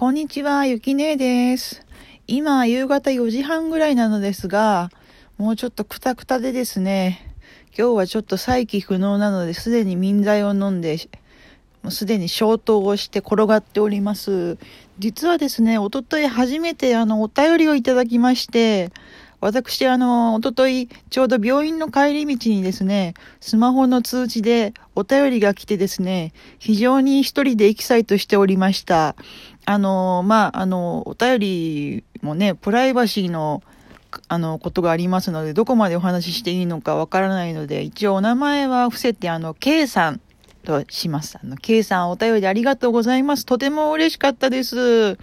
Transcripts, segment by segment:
こんにちは、ゆきねえです。今、夕方4時半ぐらいなのですが、もうちょっとクタクタでですね、今日はちょっと再起不能なので、すでに眠剤を飲んで、もうすでに消灯をして転がっております。実はですね、おととい初めてお便りをいただきまして、私、おととい、ちょうど病院の帰り道にですね、スマホの通知でお便りが来てですね、非常に一人でエキサイトしておりました。お便りもね、プライバシーの、ことがありますので、どこまでお話ししていいのかわからないので、一応お名前は伏せて、K さんとします。K さん、お便りありがとうございます。とても嬉しかったです。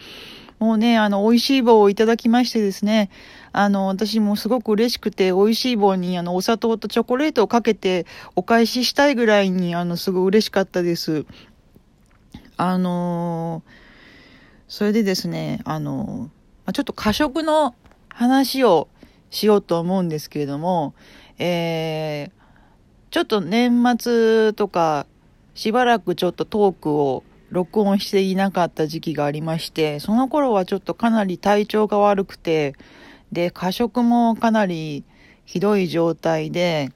もうね、美味しい棒をいただきましてですね、私もすごく嬉しくて、美味しい棒にお砂糖とチョコレートをかけてお返ししたいぐらいに、すごい嬉しかったです。それでですね、ちょっと過食の話をしようと思うんですけれども、ちょっと年末とか、しばらくちょっとトークを録音していなかった時期がありまして、その頃はちょっとかなり体調が悪くて、で、過食もかなりひどい状態で、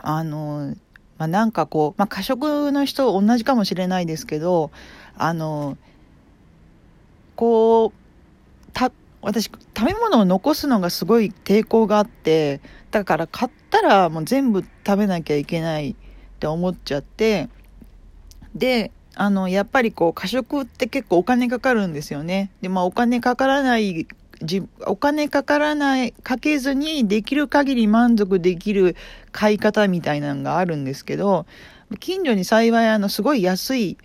過食の人同じかもしれないですけど、私、食べ物を残すのがすごい抵抗があって、だから買ったらもう全部食べなきゃいけないって思っちゃって、で、やっぱり過食って結構お金かかるんですよね。で、お金かからない、お金かからない、かけずにできる限り満足できる買い方みたいなのがあるんですけど、近所に幸いすごい安い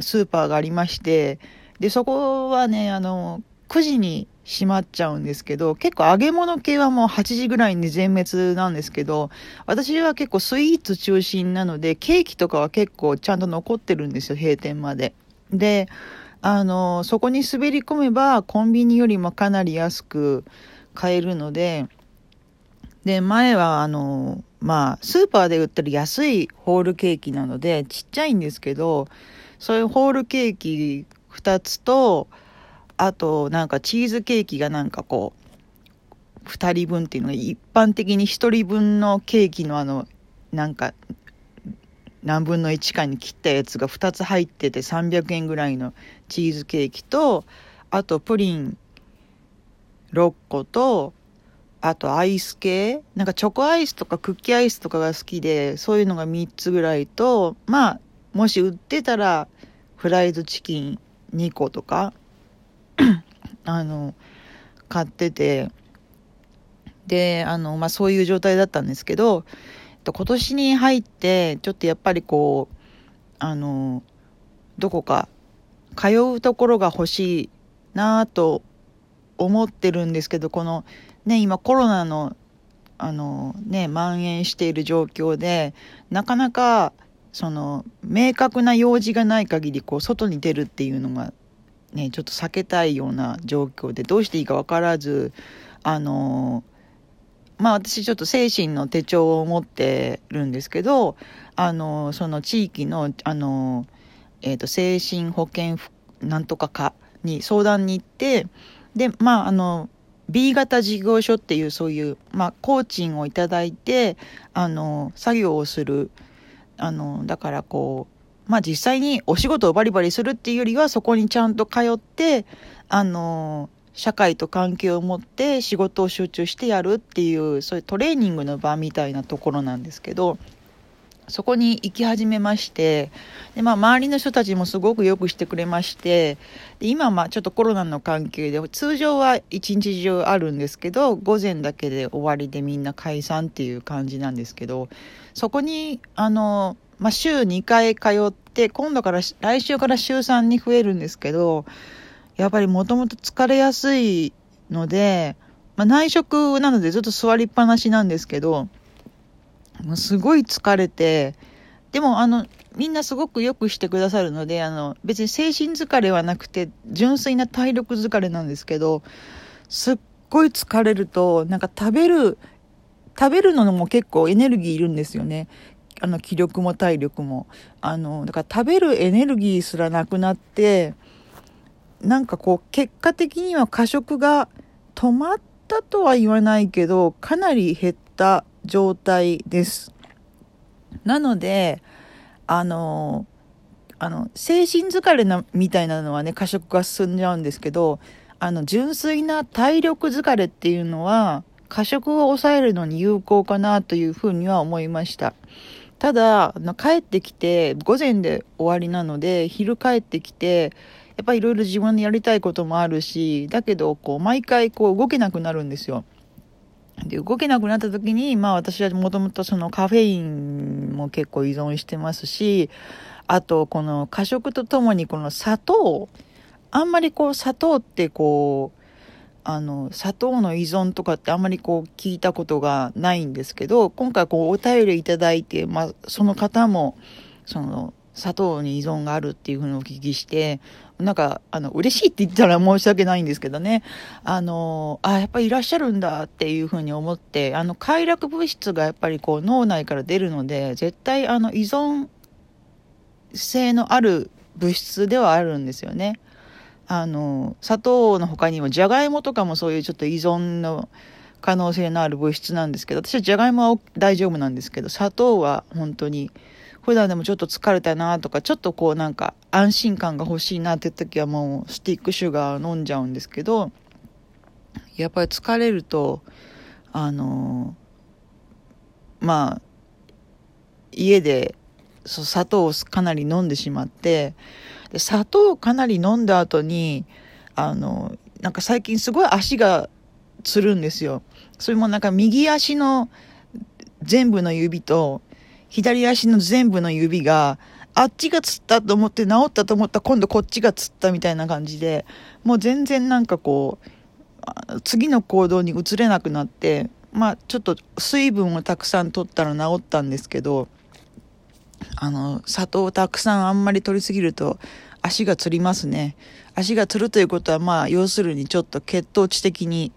スーパーがありまして、で、そこはね、9時に閉まっちゃうんですけど、結構揚げ物系はもう8時ぐらいに全滅なんですけど、私は結構スイーツ中心なので、ケーキとかは結構ちゃんと残ってるんですよ、閉店まで。で、そこに滑り込めばコンビニよりもかなり安く買えるので、で、前はスーパーで売ってる安いホールケーキなので、ちっちゃいんですけど、そういうホールケーキ2つと、あと、チーズケーキが2人分っていうのが一般的に1人分のケーキの何分の1かに切ったやつが2つ入ってて300円ぐらいのチーズケーキと、あとプリン6個と、あとアイス系、チョコアイスとかクッキーアイスとかが好きで、そういうのが3つぐらいと、もし売ってたらフライドチキン2個とか、買ってて、で、そういう状態だったんですけど、今年に入ってちょっとやっぱりどこか通うところが欲しいなと思ってるんですけど、今コロナの蔓延している状況で、なかなか明確な用事がない限り外に出るっていうのがね、ちょっと避けたいような状況で、どうしていいか分からず、私ちょっと精神の手帳を持ってるんですけど、その地域の、精神保健なんとか課に相談に行って、で、B 型事業所っていうそういう、工賃をいただいて、作業をする、だから実際にお仕事をバリバリするっていうよりは、そこにちゃんと通って、社会と関係を持って仕事を集中してやるっていう、そういうトレーニングの場みたいなところなんですけど、そこに行き始めまして、で、周りの人たちもすごくよくしてくれまして、で、今ちょっとコロナの関係で、通常は一日中あるんですけど、午前だけで終わりでみんな解散っていう感じなんですけど、そこに、週2回通って、今度から、来週から週3に増えるんですけど、やっぱりもともと疲れやすいので、内職なのでずっと座りっぱなしなんですけど、すごい疲れて、でもみんなすごくよくしてくださるので、別に精神疲れはなくて、純粋な体力疲れなんですけど、すっごい疲れると、食べるのも結構エネルギーいるんですよね。気力も体力も。だから食べるエネルギーすらなくなって、なんかこう結果的には過食が止まったとは言わないけどかなり減った状態です。なので精神疲れなみたいなのはね過食が進んじゃうんですけど、純粋な体力疲れっていうのは過食を抑えるのに有効かなというふうには思いました。ただ帰ってきて午前で終わりなので昼帰ってきてやっぱりいろいろ自分でやりたいこともあるし、だけどこう毎回こう動けなくなるんですよ。で動けなくなった時に私はもともとそのカフェインも結構依存してますし、あとこの過食とともにこの砂糖、あんまりこう砂糖ってこう砂糖の依存とかってあんまりこう聞いたことがないんですけど、今回こうお便りいただいて、その方もその砂糖に依存があるっていうふうにお聞きして、なんか嬉しいって言ったら申し訳ないんですけどね、やっぱりいらっしゃるんだっていうふうに思って、快楽物質がやっぱりこう脳内から出るので絶対依存性のある物質ではあるんですよね。砂糖の他にもジャガイモとかもそういうちょっと依存の可能性のある物質なんですけど、私はジャガイモは大丈夫なんですけど、砂糖は本当に普段でもちょっと疲れたなとかちょっとこうなんか安心感が欲しいなって時はもうスティックシュガー飲んじゃうんですけど、やっぱり疲れると家で砂糖をかなり飲んでしまって、で砂糖をかなり飲んだ後になんか最近すごい足がつるんですよ。それもなんか右足の全部の指と左足の全部の指があっちがつったと思って治ったと思った、今度こっちがつったみたいな感じで、もう全然なんかこう次の行動に移れなくなって、ちょっと水分をたくさん取ったら治ったんですけど、砂糖をたくさんあんまり取りすぎると足がつりますね。足がつるということは要するにちょっと血糖値的に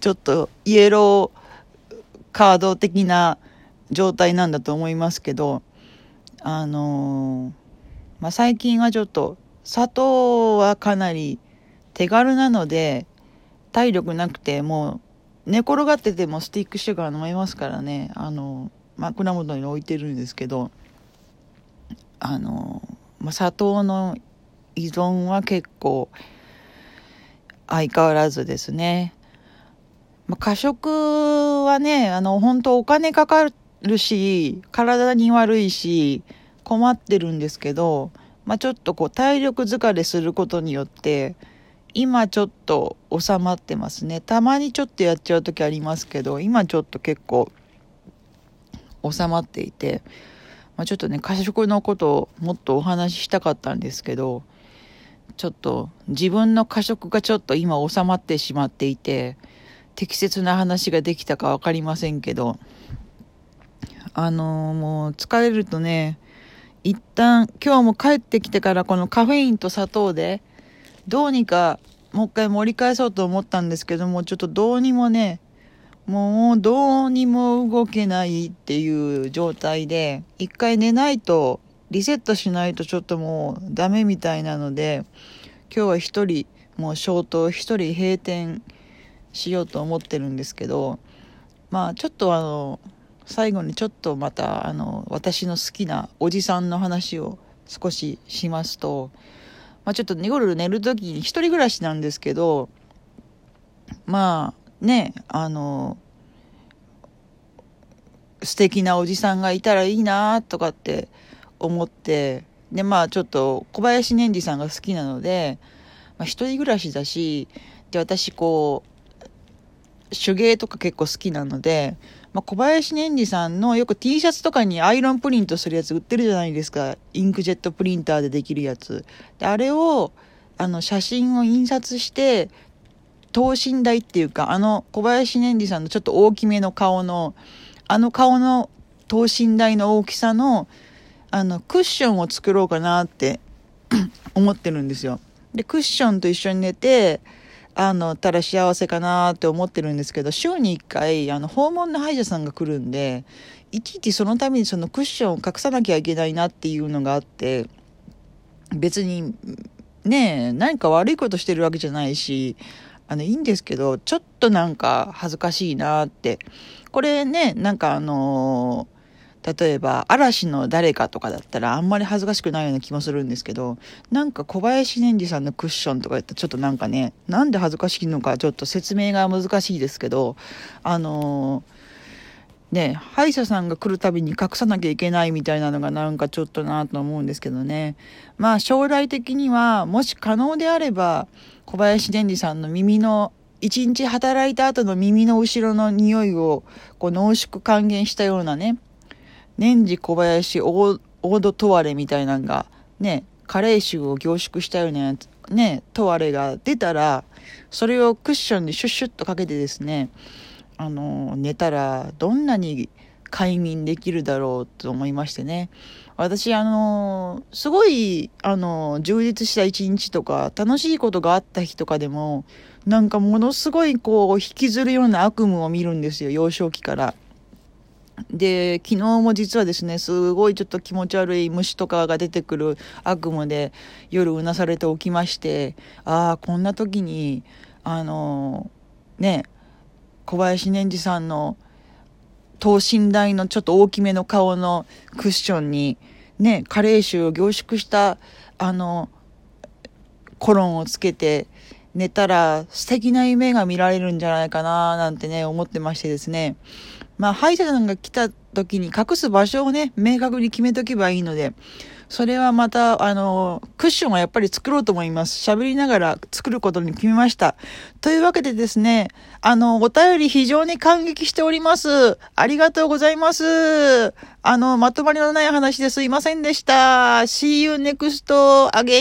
ちょっとイエローカード的な状態なんだと思いますけど、最近はちょっと砂糖はかなり手軽なので体力なくてもう寝転がっててもスティックシュガー飲めますからね。枕元に置いてるんですけど、砂糖の依存は結構相変わらずですね。過食はね本当お金かかるし体に悪いし困ってるんですけど、ちょっとこう体力疲れすることによって今ちょっと収まってますね。たまにちょっとやっちゃう時ありますけど、今ちょっと結構収まっていて、ちょっとね過食のことをもっとお話ししたかったんですけど、ちょっと自分の過食がちょっと今収まってしまっていて適切な話ができたか分かりませんけど、もう疲れるとね、一旦今日も帰ってきてからこのカフェインと砂糖でどうにかもう一回盛り返そうと思ったんですけども、ちょっとどうにも動けないっていう状態で、一回寝ないとリセットしないとちょっともうダメみたいなので、今日は一人もう消灯一人閉店しようと思ってるんですけど、ちょっと最後にちょっとまた私の好きなおじさんの話を少ししますと、ちょっと夜寝る時に一人暮らしなんですけど、素敵なおじさんがいたらいいなとかって思って、でちょっと小林年次さんが好きなので、一人暮らしだし、で私こう手芸とか結構好きなので、小林年次さんのよく T シャツとかにアイロンプリントするやつ売ってるじゃないですか、インクジェットプリンターでできるやつで、あれを写真を印刷して等身大っていうか、小林年次さんのちょっと大きめの顔の顔の等身大の大きさのクッションを作ろうかなって思ってるんですよ。でクッションと一緒に寝てたら幸せかなって思ってるんですけど、週に1回訪問の歯医者さんが来るんで、いちいちそのためにそのクッションを隠さなきゃいけないなっていうのがあって、別にねえ、何か悪いことしてるわけじゃないし、いいんですけど、ちょっとなんか恥ずかしいなって。これね、なんか例えば嵐の誰かとかだったらあんまり恥ずかしくないような気もするんですけど、なんか小林年次さんのクッションとか言ったらちょっとなんかね、なんで恥ずかしいのかちょっと説明が難しいですけど、ね、歯医者さんが来るたびに隠さなきゃいけないみたいなのがなんかちょっとなと思うんですけどね。まあ将来的にはもし可能であれば小林伝次さんの耳の一日働いた後の耳の後ろの匂いをこう濃縮還元したようなね、年次小林オードトワレみたいなのがね、加齢臭を凝縮したようなやつね、トワレが出たらそれをクッションでシュッシュッとかけてですね、寝たらどんなに快眠できるだろうと思いましてね。私すごい充実した一日とか楽しいことがあった日とかでもなんかものすごいこう引きずるような悪夢を見るんですよ、幼少期から。で、昨日も実はですね、すごいちょっと気持ち悪い虫とかが出てくる悪夢で夜うなされて起きまして、ああこんな時にね小林年次さんの等身大のちょっと大きめの顔のクッションにね、加齢臭を凝縮したコロンをつけて寝たら素敵な夢が見られるんじゃないかななんてね思ってましてですね。まあ歯医者さんが来た時に隠す場所をね明確に決めとけばいいので、それはまたクッションはやっぱり作ろうと思います。喋りながら作ることに決めました。というわけでですね、お便り非常に感激しております。ありがとうございます。まとまりのない話ですいませんでした。 See you next again.